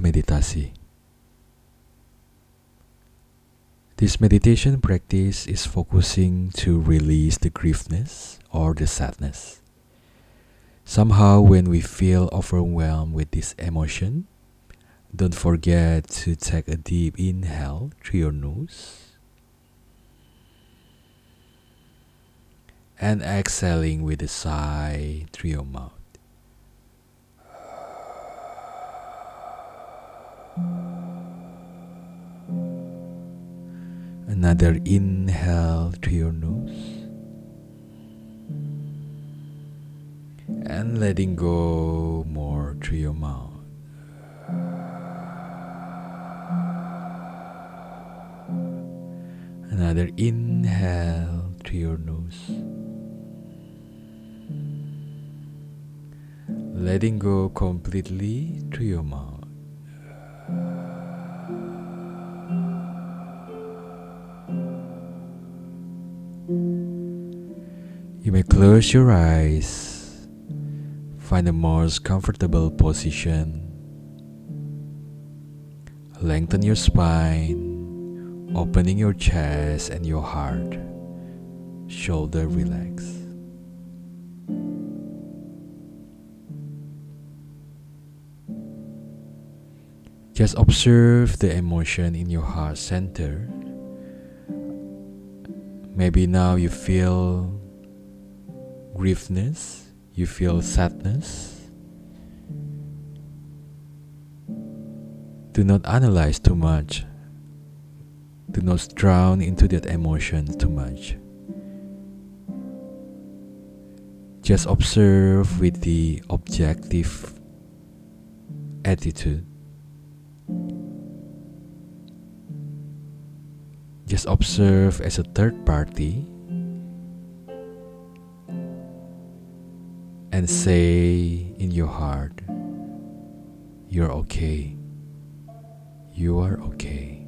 meditasi. This meditation practice is focusing to release the griefness or the sadness. Somehow, when we feel overwhelmed with this emotion, don't forget to take a deep inhale through your nose and exhaling with a sigh through your mouth. Another inhale through your nose and letting go more through your mouth. Another inhale through your nose, letting go completely through your mouth. You may close your eyes, find the most comfortable position, lengthen your spine, opening your chest and your heart, shoulder relax. Just observe the emotion in your heart center. Maybe now you feel griefness, you feel sadness. Do not analyze too much. Do not drown into that emotion too much. Just observe with the objective attitude. Just observe as a third party and say in your heart, "You're okay. You are okay."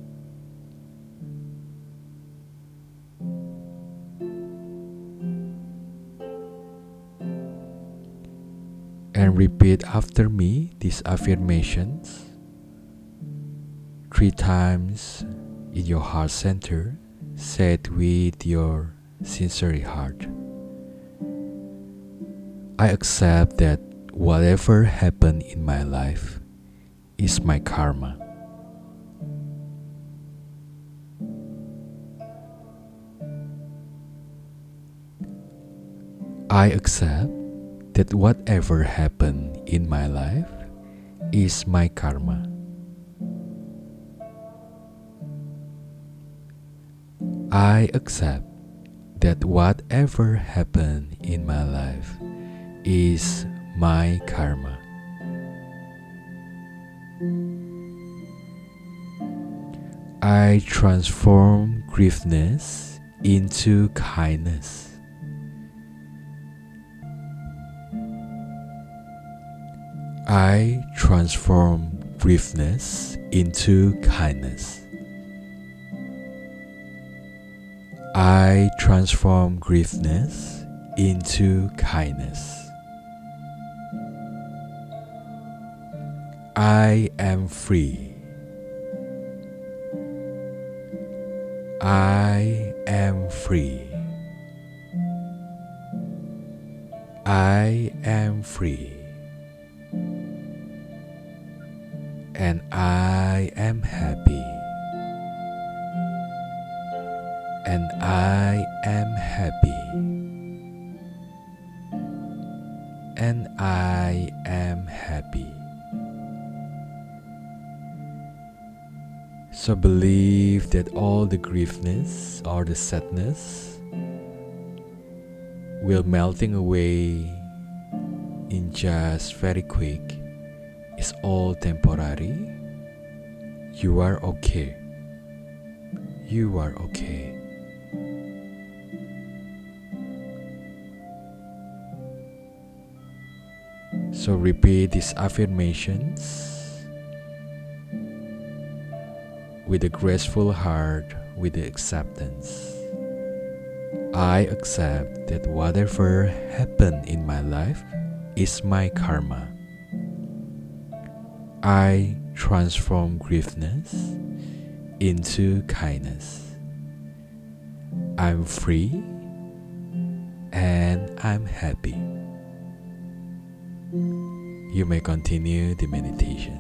And repeat after me these affirmations 3 times in your heart center, said with your sincere heart. I accept that whatever happened in my life is my karma. I accept that whatever happened in my life is my karma. I accept that whatever happened in my life is my karma. I transform griefness into kindness. I transform griefness into kindness. I transform griefness into kindness. I am free. I am free. I am free. And I am happy. And I am happy. And I am happy. So believe that all the griefness or the sadness will melting away in just very quick. It's all temporary. You are okay. You are okay. So repeat these affirmations with a graceful heart, with the acceptance. I accept that whatever happened in my life is my karma. I transform griefness into kindness. I'm free and I'm happy. You may continue the meditation.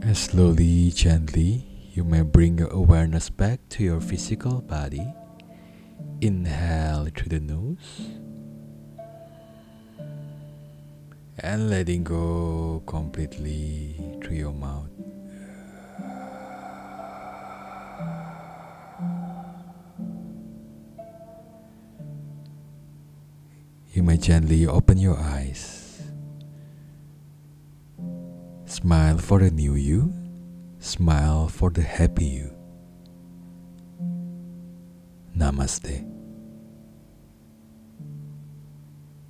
And slowly, gently, you may bring your awareness back to your physical body. Inhale through the nose. And letting go completely through your mouth. You may gently open your eyes. Smile for the new you. Smile for the happy you. Namaste.